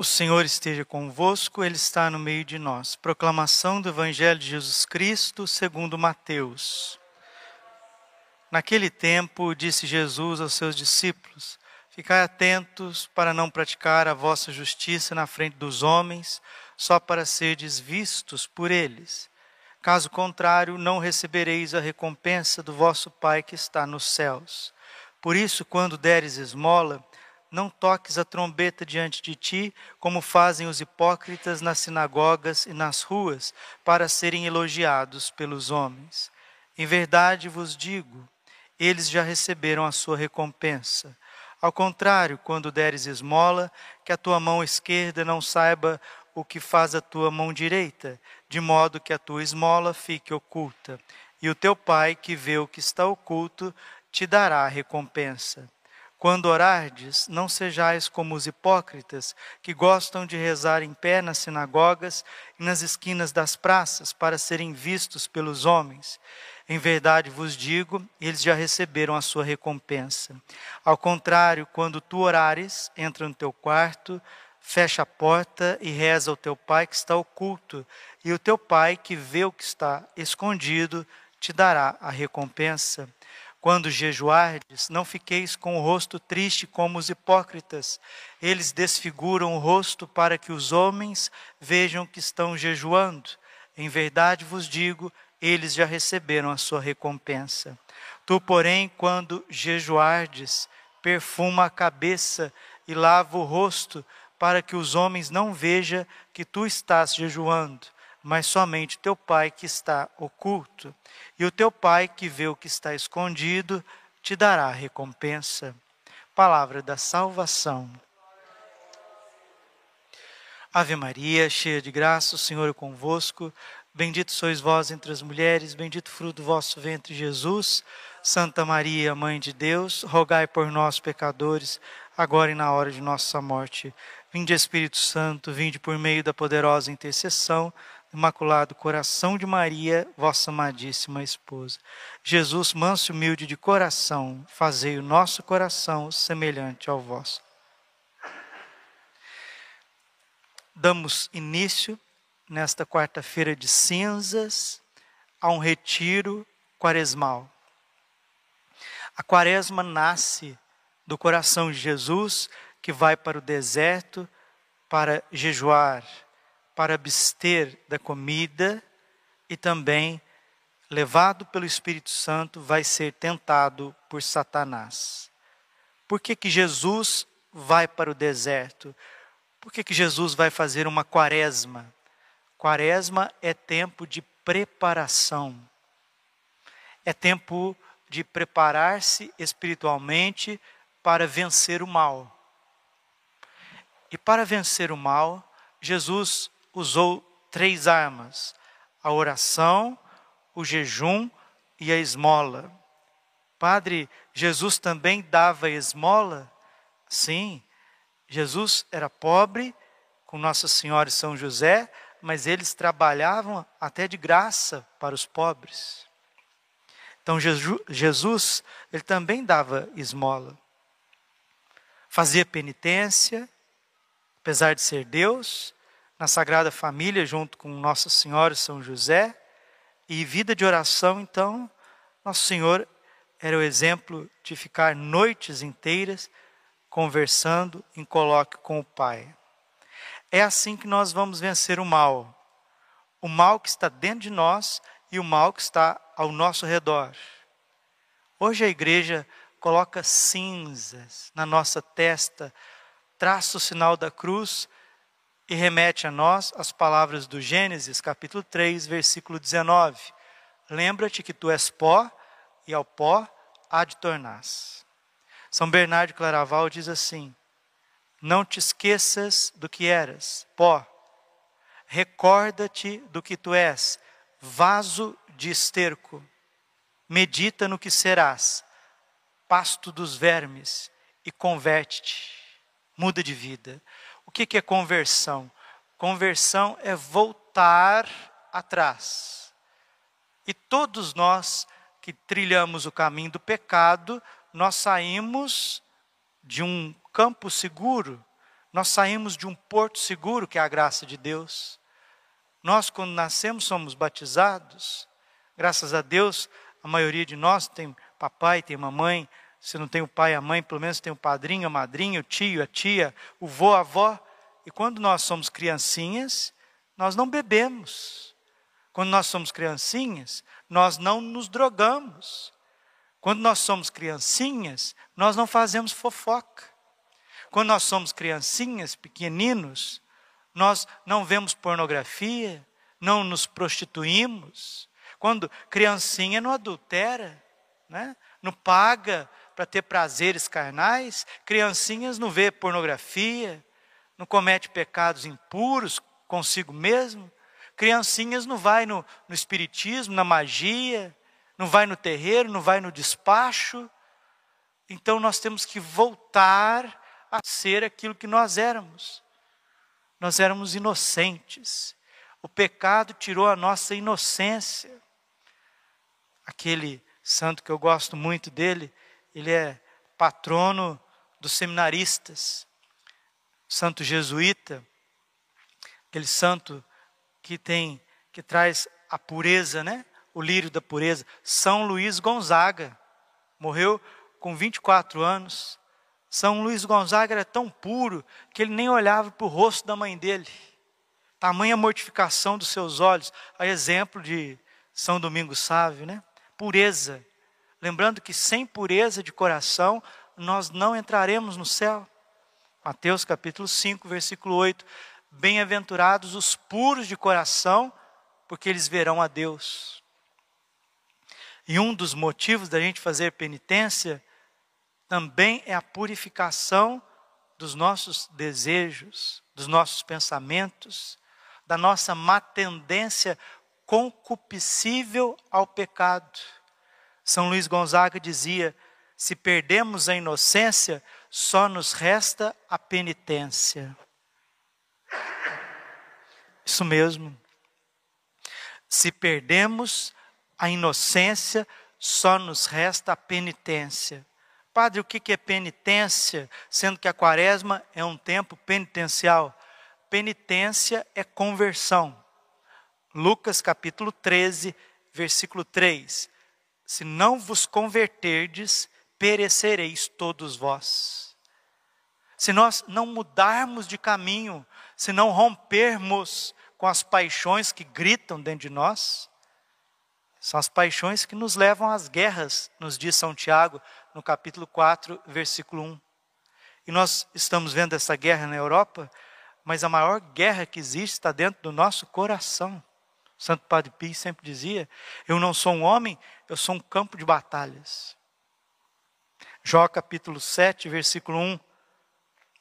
O Senhor esteja convosco, Ele está no meio de nós. Proclamação do Evangelho de Jesus Cristo segundo Mateus. Naquele tempo, disse Jesus aos seus discípulos: Ficai atentos para não praticar a vossa justiça na frente dos homens, só para serdes vistos por eles. Caso contrário, não recebereis a recompensa do vosso Pai que está nos céus. Por isso, quando deres esmola, não toques a trombeta diante de ti, como fazem os hipócritas nas sinagogas e nas ruas, para serem elogiados pelos homens. Em verdade vos digo, eles já receberam a sua recompensa. Ao contrário, quando deres esmola, que a tua mão esquerda não saiba o que faz a tua mão direita, de modo que a tua esmola fique oculta. E o teu Pai, que vê o que está oculto, te dará a recompensa. Quando orardes, não sejais como os hipócritas, que gostam de rezar em pé nas sinagogas e nas esquinas das praças, para serem vistos pelos homens. Em verdade vos digo, eles já receberam a sua recompensa. Ao contrário, quando tu orares, entra no teu quarto, fecha a porta e reza ao teu Pai que está oculto, e o teu Pai que vê o que está escondido, te dará a recompensa. Quando jejuardes, não fiqueis com o rosto triste como os hipócritas. Eles desfiguram o rosto para que os homens vejam que estão jejuando. Em verdade vos digo, eles já receberam a sua recompensa. Tu, porém, quando jejuardes, perfuma a cabeça e lava o rosto, para que os homens não vejam que tu estás jejuando, mas somente teu Pai que está oculto. E o teu Pai que vê o que está escondido, te dará a recompensa. Palavra da salvação. Ave Maria, cheia de graça, o Senhor é convosco. Bendito sois vós entre as mulheres, bendito o fruto do vosso ventre, Jesus. Santa Maria, Mãe de Deus, rogai por nós, pecadores, agora e na hora de nossa morte. Vinde, Espírito Santo, vinde por meio da poderosa intercessão do Imaculado Coração de Maria, vossa amadíssima esposa. Jesus, manso e humilde de coração, fazei o nosso coração semelhante ao vosso. Damos início, nesta quarta-feira de cinzas, a um retiro quaresmal. A quaresma nasce do coração de Jesus, que vai para o deserto para jejuar, para abster da comida e também, levado pelo Espírito Santo, vai ser tentado por Satanás. Por que que Jesus vai para o deserto? Por que que Jesus vai fazer uma quaresma? Quaresma é tempo de preparação. É tempo de preparar-se espiritualmente para vencer o mal. E para vencer o mal, Jesus usou três armas: a oração, o jejum e a esmola. Padre, Jesus também dava esmola? Sim, Jesus era pobre, com Nossa Senhora e São José, mas eles trabalhavam até de graça para os pobres. Então Jesus, ele também dava esmola. Fazia penitência, apesar de ser Deus, na Sagrada Família, junto com Nossa Senhora e São José, e vida de oração. Então, Nosso Senhor era o exemplo de ficar noites inteiras conversando em colóquio com o Pai. É assim que nós vamos vencer o mal que está dentro de nós e o mal que está ao nosso redor. Hoje a Igreja coloca cinzas na nossa testa, traça o sinal da cruz e remete a nós as palavras do Gênesis, capítulo 3, versículo 19. Lembra-te que tu és pó, e ao pó há de tornar-se. São Bernardo de Claraval diz assim: não te esqueças do que eras, pó. Recorda-te do que tu és, vaso de esterco. Medita no que serás, pasto dos vermes, e converte-te. Muda de vida. O que é conversão? Conversão é voltar atrás. E todos nós que trilhamos o caminho do pecado, nós saímos de um campo seguro, Nós saímos de um porto seguro, que é a graça de Deus. Nós, quando nascemos, somos batizados. Graças a Deus, a maioria de nós tem papai, tem mamãe. Se não tem o pai e a mãe, pelo menos tem o padrinho, a madrinha, o tio, a tia, o vô, a avó. E quando nós somos criancinhas, nós não bebemos. Quando nós somos criancinhas, nós não nos drogamos. Quando nós somos criancinhas, nós não fazemos fofoca. Quando nós somos criancinhas, pequeninos, nós não vemos pornografia, não nos prostituímos. Quando criancinha não adultera, né? Não paga para ter prazeres carnais. Criancinhas não vê pornografia, não comete pecados impuros consigo mesmo. Criancinhas não vai no espiritismo, na magia, não vai no terreiro, não vai no despacho. Então nós temos que voltar a ser aquilo que nós éramos. Nós éramos inocentes. O pecado tirou a nossa inocência. Aquele santo que eu gosto muito dele, ele é patrono dos seminaristas, santo jesuíta, aquele santo que traz a pureza, né? O lírio da pureza. São Luís Gonzaga, morreu com 24 anos. São Luís Gonzaga era tão puro que ele nem olhava para o rosto da mãe dele. Tamanha mortificação dos seus olhos. A exemplo de São Domingos Sávio, né? Pureza. Lembrando que sem pureza de coração, nós não entraremos no céu. Mateus capítulo 5, versículo 8. Bem-aventurados os puros de coração, porque eles verão a Deus. E um dos motivos da gente fazer penitência também é a purificação dos nossos desejos, dos nossos pensamentos, da nossa má tendência concupiscível ao pecado. São Luís Gonzaga dizia: se perdemos a inocência, só nos resta a penitência. Isso mesmo. Se perdemos a inocência, só nos resta a penitência. Padre, o que é penitência? Sendo que a quaresma é um tempo penitencial. Penitência é conversão. Lucas capítulo 13, versículo 3. Se não vos converterdes, perecereis todos vós. Se nós não mudarmos de caminho, se não rompermos com as paixões que gritam dentro de nós, são as paixões que nos levam às guerras, nos diz São Tiago, no capítulo 4, versículo 1. E nós estamos vendo essa guerra na Europa, mas a maior guerra que existe está dentro do nosso coração. Santo Padre Pio sempre dizia: eu não sou um homem, eu sou um campo de batalhas. Jó capítulo 7, versículo 1.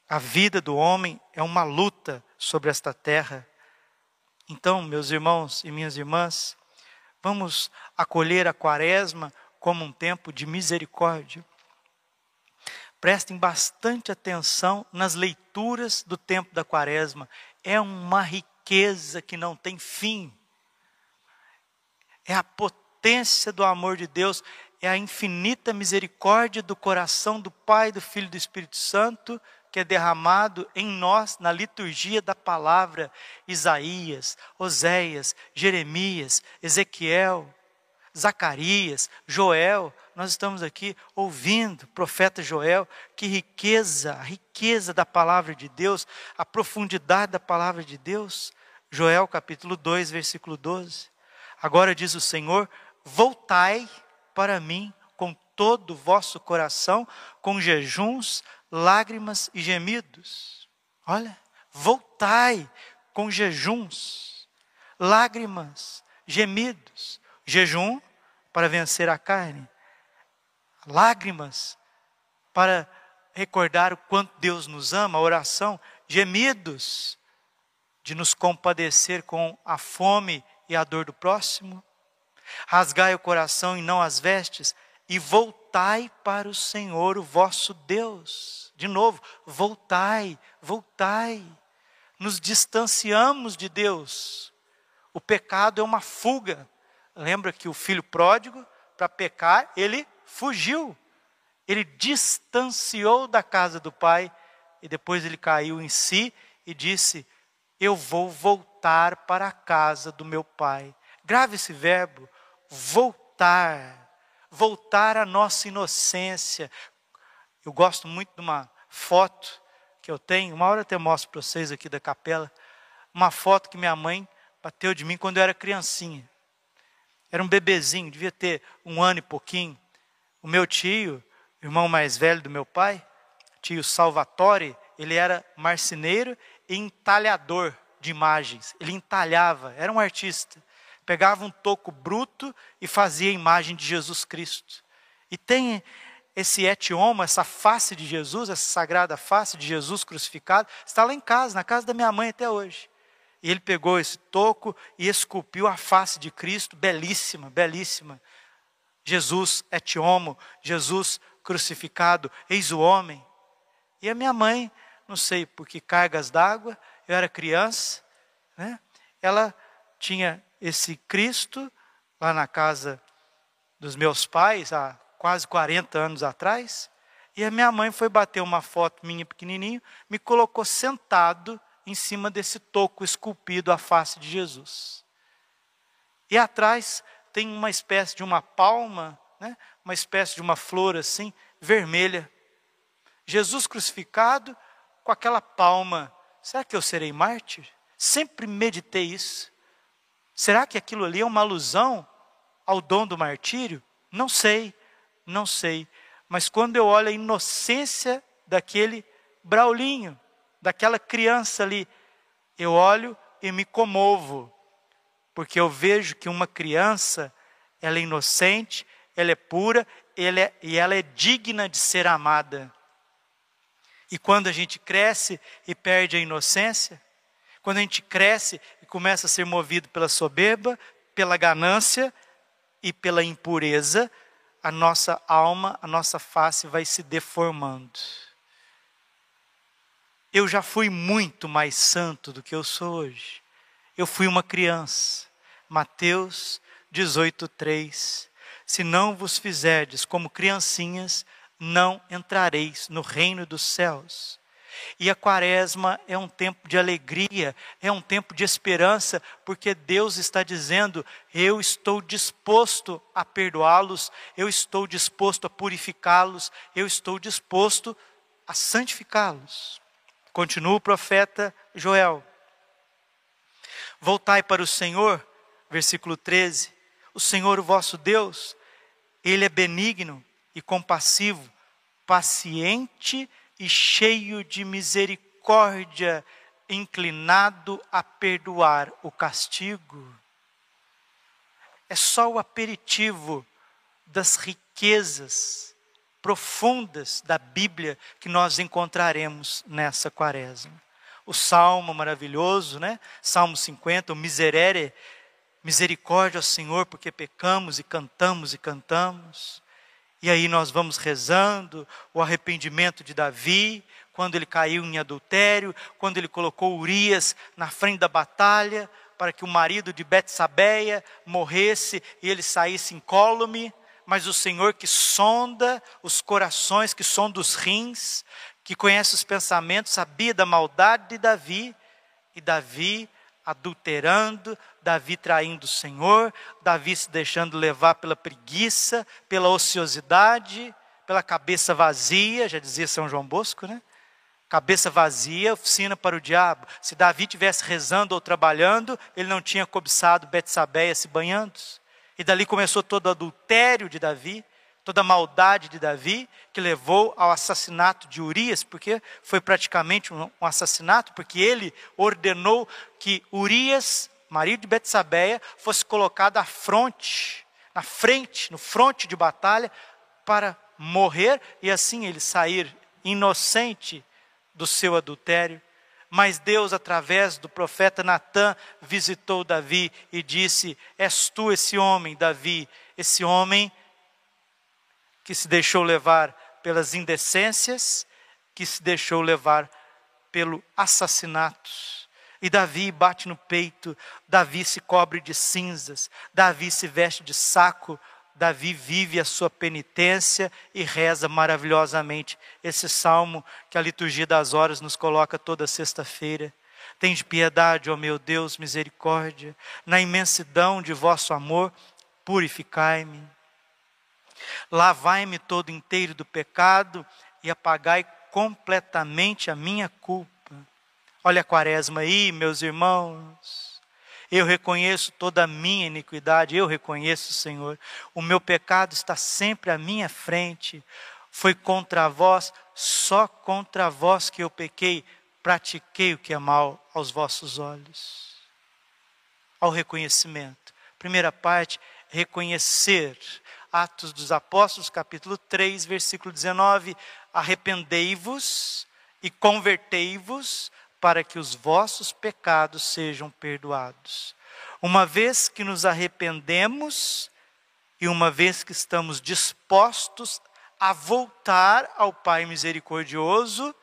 A vida do homem é uma luta sobre esta terra. Então, meus irmãos e minhas irmãs, vamos acolher a quaresma como um tempo de misericórdia. Prestem bastante atenção nas leituras do tempo da quaresma. É uma riqueza que não tem fim. É a potência do amor de Deus. É a infinita misericórdia do coração do Pai, do Filho e do Espírito Santo, que é derramado em nós na liturgia da palavra. Isaías, Oséias, Jeremias, Ezequiel, Zacarias, Joel. Nós estamos aqui ouvindo o profeta Joel. Que riqueza, a riqueza da palavra de Deus, a profundidade da palavra de Deus. Joel capítulo 2, versículo 12. Agora diz o Senhor: voltai para mim com todo o vosso coração, com jejuns, lágrimas e gemidos. Olha, voltai com jejuns, lágrimas, gemidos. Jejum para vencer a carne, lágrimas para recordar o quanto Deus nos ama, a oração, gemidos de nos compadecer com a fome e a dor do próximo. Rasgai o coração e não as vestes, e voltai para o Senhor, o vosso Deus. De novo, voltai, voltai. Nos distanciamos de Deus. O pecado é uma fuga. Lembra que o filho pródigo, para pecar, ele fugiu. Ele distanciou da casa do pai e depois ele caiu em si e disse: eu vou voltar para a casa do meu pai. Grave esse verbo, voltar. Voltar à nossa inocência. Eu gosto muito de uma foto que eu tenho, uma hora eu até mostro para vocês aqui da capela, uma foto que minha mãe bateu de mim quando eu era criancinha. Era um bebezinho, devia ter 1 ano e pouquinho. O meu tio, irmão mais velho do meu pai, tio Salvatore, ele era marceneiro e entalhador de imagens. Ele entalhava, era um artista. Pegava um toco bruto e fazia a imagem de Jesus Cristo. E tem esse etioma, essa face de Jesus, essa sagrada face de Jesus crucificado, está lá em casa, na casa da minha mãe até hoje. E ele pegou esse toco e esculpiu a face de Cristo, belíssima, belíssima. Jesus etiomo, Jesus crucificado, eis o homem. E a minha mãe, não sei por que cargas d'água, eu era criança, né? Ela tinha esse Cristo lá na casa dos meus pais, há quase 40 anos atrás. E a minha mãe foi bater uma foto minha pequenininho, me colocou sentado em cima desse toco esculpido, a face de Jesus. E atrás tem uma espécie de uma palma, né? Uma espécie de uma flor assim, vermelha. Jesus crucificado com aquela palma. Será que eu serei mártir? Sempre meditei isso. Será que aquilo ali é uma alusão ao dom do martírio? Não sei, não sei. Mas quando eu olho a inocência daquele braulinho, daquela criança ali, eu olho e me comovo, porque eu vejo que uma criança, ela é inocente, ela é pura, e ela é digna de ser amada. E quando a gente cresce e perde a inocência, quando a gente cresce e começa a ser movido pela soberba, pela ganância e pela impureza, a nossa alma, a nossa face vai se deformando. Eu já fui muito mais santo do que eu sou hoje. Eu fui uma criança. Mateus 18:3. Se não vos fizerdes como criancinhas, não entrareis no reino dos céus. E a quaresma é um tempo de alegria, é um tempo de esperança, porque Deus está dizendo: eu estou disposto a perdoá-los, eu estou disposto a purificá-los, eu estou disposto a santificá-los. Continua o profeta Joel. Voltai para o Senhor, versículo 13. O Senhor, o vosso Deus, Ele é benigno e compassivo, paciente e cheio de misericórdia, inclinado a perdoar o castigo. É só o aperitivo das riquezas profundas da Bíblia que nós encontraremos nessa quaresma. O salmo maravilhoso, né? Salmo 50, o miserere, misericórdia ao Senhor, porque pecamos e cantamos e cantamos. E aí nós vamos rezando o arrependimento de Davi, quando ele caiu em adultério, quando ele colocou Urias na frente da batalha, para que o marido de Betsabeia morresse e ele saísse incólume. Mas o Senhor que sonda os corações, que sonda os rins, que conhece os pensamentos, sabia da maldade de Davi. E Davi adulterando, Davi traindo o Senhor, Davi se deixando levar pela preguiça, pela ociosidade, pela cabeça vazia, já dizia São João Bosco, né? Cabeça vazia, oficina para o diabo. Se Davi tivesse rezando ou trabalhando, ele não tinha cobiçado Betsabeia se banhando. E dali começou todo o adultério de Davi, toda a maldade de Davi, que levou ao assassinato de Urias, porque foi praticamente um assassinato, porque ele ordenou que Urias, marido de Betsabeia, fosse colocado à fronte, na frente, no fronte de batalha, para morrer e assim ele sair inocente do seu adultério. Mas Deus, através do profeta Natã, visitou Davi e disse: és tu esse homem, Davi, esse homem que se deixou levar pelas indecências, que se deixou levar pelo assassinato. E Davi bate no peito, Davi se cobre de cinzas, Davi se veste de saco, Davi vive a sua penitência e reza maravilhosamente esse salmo que a liturgia das horas nos coloca toda sexta-feira. Tende piedade, ó meu Deus, misericórdia, na imensidão de vosso amor, purificai-me. Lavai-me todo inteiro do pecado e apagai completamente a minha culpa. Olha a quaresma aí, meus irmãos. Eu reconheço toda a minha iniquidade, eu reconheço, Senhor. O meu pecado está sempre à minha frente. Foi contra vós, só contra vós que eu pequei. Pratiquei o que é mal aos vossos olhos. Ao reconhecimento. Primeira parte, reconhecer. Atos dos Apóstolos, capítulo 3, versículo 19. Arrependei-vos e convertei-vos para que os vossos pecados sejam perdoados. Uma vez que nos arrependemos e uma vez que estamos dispostos a voltar ao Pai misericordioso,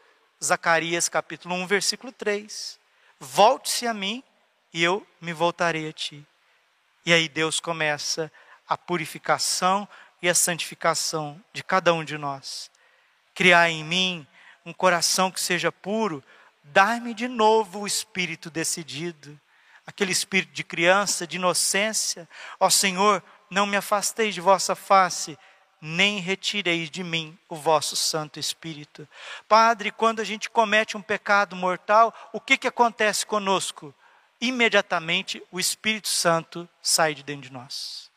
Zacarias capítulo 1, versículo 3. Volte-se a mim e eu me voltarei a ti. E aí Deus começa a purificação e a santificação de cada um de nós. Criai em mim um coração que seja puro, dai-me de novo o espírito decidido, aquele espírito de criança, de inocência. Ó Senhor, não me afasteis de vossa face, nem retireis de mim o vosso Santo Espírito. Padre, quando a gente comete um pecado mortal, o que acontece conosco? Imediatamente o Espírito Santo sai de dentro de nós.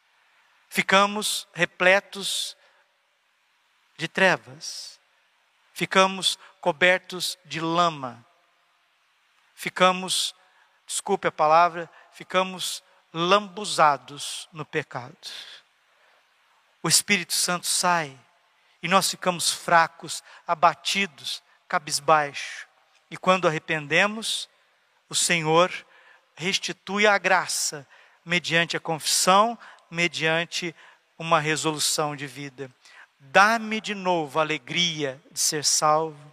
Ficamos repletos de trevas, ficamos cobertos de lama. Ficamos, desculpe a palavra, ficamos lambuzados no pecado. O Espírito Santo sai e nós ficamos fracos, abatidos, cabisbaixo. E quando arrependemos, o Senhor restitui a graça mediante a confissão, mediante uma resolução de vida. Dá-me de novo a alegria de ser salvo.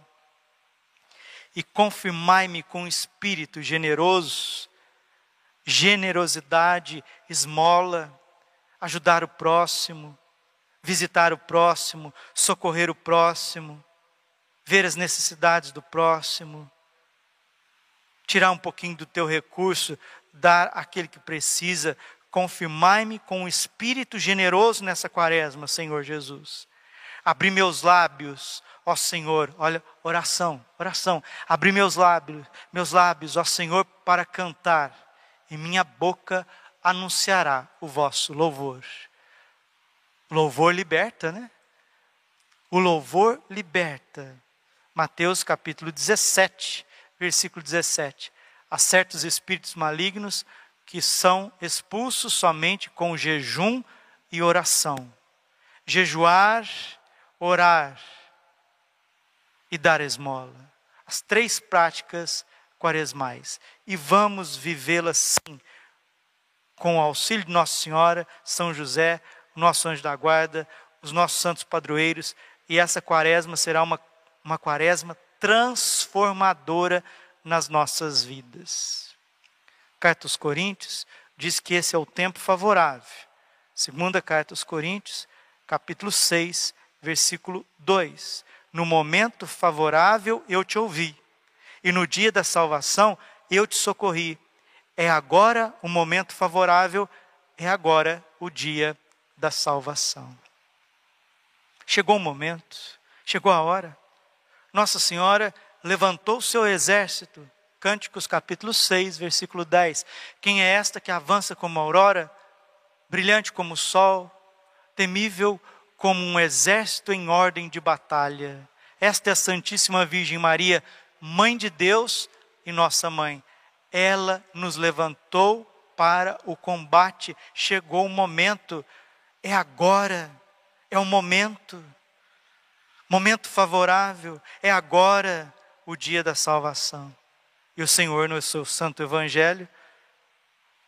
E confirmai-me com um espírito generoso, generosidade, esmola, ajudar o próximo, visitar o próximo, socorrer o próximo, ver as necessidades do próximo, tirar um pouquinho do teu recurso, dar àquele que precisa. Confirmai-me com um espírito generoso nessa quaresma, Senhor Jesus. Abri meus lábios, ó Senhor, olha, oração. Abri meus lábios, ó Senhor, para cantar. E minha boca anunciará o vosso louvor. Louvor liberta, né? O louvor liberta. Mateus capítulo 17, versículo 17. Há certos espíritos malignos que são expulsos somente com jejum e oração. Jejuar, orar e dar esmola. As três práticas quaresmais. E vamos vivê-las sim. Com o auxílio de Nossa Senhora, São José, o nosso anjo da guarda, os nossos santos padroeiros. E essa quaresma será uma quaresma transformadora nas nossas vidas. Carta aos Coríntios diz que esse é o tempo favorável. Segunda Carta aos Coríntios, capítulo 6, versículo 2. No momento favorável eu te ouvi, e no dia da salvação eu te socorri. É agora o momento favorável, é agora o dia da salvação. Chegou o momento, chegou a hora. Nossa Senhora levantou o seu exército. Cânticos capítulo 6, versículo 10. Quem é esta que avança como a aurora, brilhante como o sol, temível como um exército em ordem de batalha? Esta é a Santíssima Virgem Maria, Mãe de Deus e nossa Mãe. Ela nos levantou para o combate. Chegou o momento. É agora. É o momento. Momento favorável. É agora o dia da salvação. E o Senhor, no seu santo evangelho,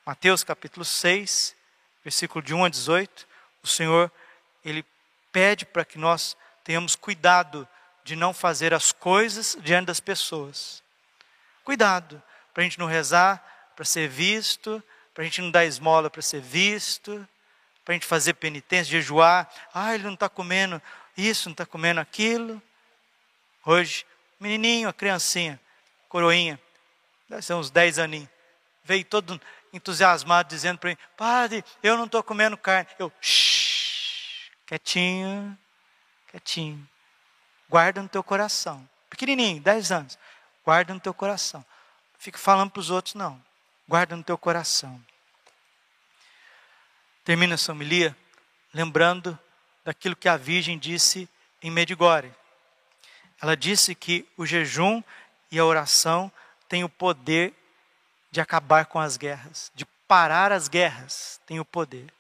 Mateus capítulo 6, versículo de 1 a 18, o Senhor, ele pede para que nós tenhamos cuidado de não fazer as coisas diante das pessoas. Cuidado, para a gente não rezar para ser visto, para a gente não dar esmola para ser visto, para a gente fazer penitência, jejuar. Ah, ele não está comendo isso, não está comendo aquilo. Hoje, menininho, a criancinha, coroinha, deve ser uns 10 aninhos, veio todo entusiasmado dizendo para mim: padre, eu não estou comendo carne. Eu, shh, quietinho, quietinho, guarda no teu coração. Pequenininho, 10 anos, guarda no teu coração. Não fica falando para os outros, não. Guarda no teu coração. Termina essa homilia lembrando daquilo que a Virgem disse em Medjugorje. Ela disse que o jejum e a oração têm o poder de acabar com as guerras, de parar as guerras, tem o poder.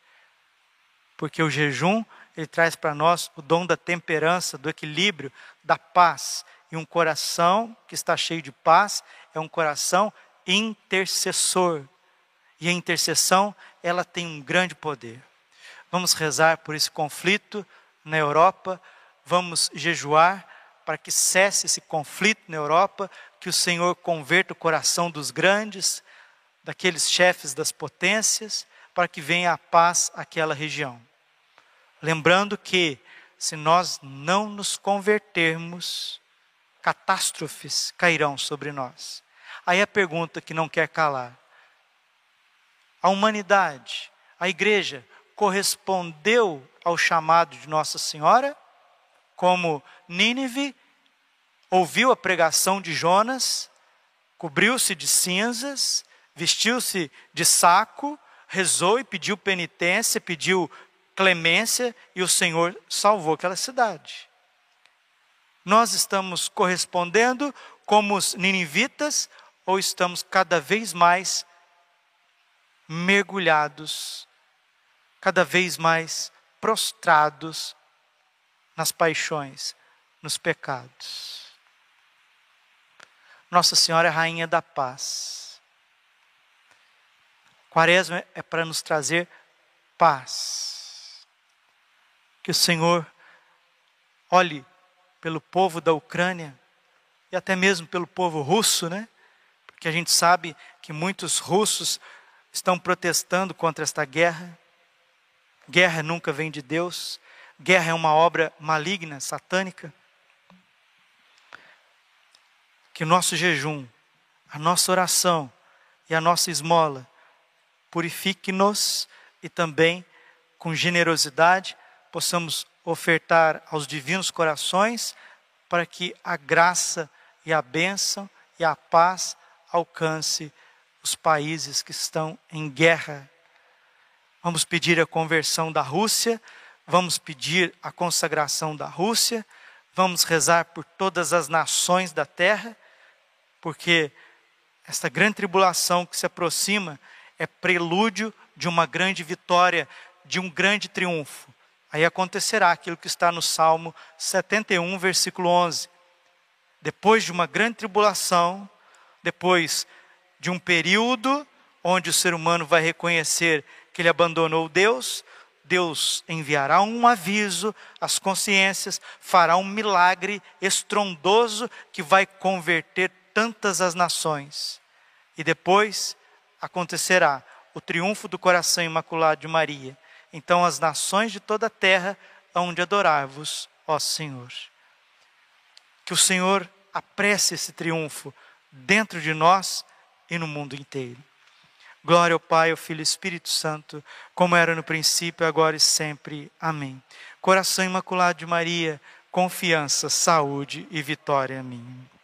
Porque o jejum, ele traz para nós o dom da temperança, do equilíbrio, da paz. E um coração que está cheio de paz é um coração intercessor. E a intercessão, ela tem um grande poder. Vamos rezar por esse conflito na Europa, vamos jejuar para que cesse esse conflito na Europa, que o Senhor converta o coração dos grandes, daqueles chefes das potências, para que venha a paz àquela região. Lembrando que, se nós não nos convertermos, catástrofes cairão sobre nós. Aí a pergunta que não quer calar: a humanidade, a igreja, correspondeu ao chamado de Nossa Senhora? Como Nínive ouviu a pregação de Jonas, cobriu-se de cinzas, vestiu-se de saco, rezou e pediu penitência, pediu clemência, e o Senhor salvou aquela cidade. Nós estamos correspondendo como os ninivitas, ou estamos cada vez mais mergulhados, cada vez mais prostrados nas paixões, nos pecados? Nossa Senhora é Rainha da Paz. Quaresma é para nos trazer paz. Que o Senhor olhe pelo povo da Ucrânia e até mesmo pelo povo russo, né? Porque a gente sabe que muitos russos estão protestando contra esta guerra. Guerra nunca vem de Deus. Guerra é uma obra maligna, satânica. Que o nosso jejum, a nossa oração e a nossa esmola purifique-nos, e também, com generosidade, possamos ofertar aos divinos corações, para que a graça e a bênção e a paz alcance os países que estão em guerra. Vamos pedir a conversão da Rússia, vamos pedir a consagração da Rússia, vamos rezar por todas as nações da terra, porque esta grande tribulação que se aproxima é prelúdio de uma grande vitória, de um grande triunfo. Aí acontecerá aquilo que está no Salmo 71, versículo 11. Depois de uma grande tribulação, depois de um período onde o ser humano vai reconhecer que ele abandonou Deus, Deus enviará um aviso às consciências, fará um milagre estrondoso que vai converter tantas as nações. E depois acontecerá o triunfo do coração imaculado de Maria. Então as nações de toda a terra hão de adorar-vos, ó Senhor. Que o Senhor apresse esse triunfo dentro de nós e no mundo inteiro. Glória ao Pai, ao Filho e ao Espírito Santo, como era no princípio, agora e sempre. Amém. Coração imaculado de Maria, confiança, saúde e vitória a mim.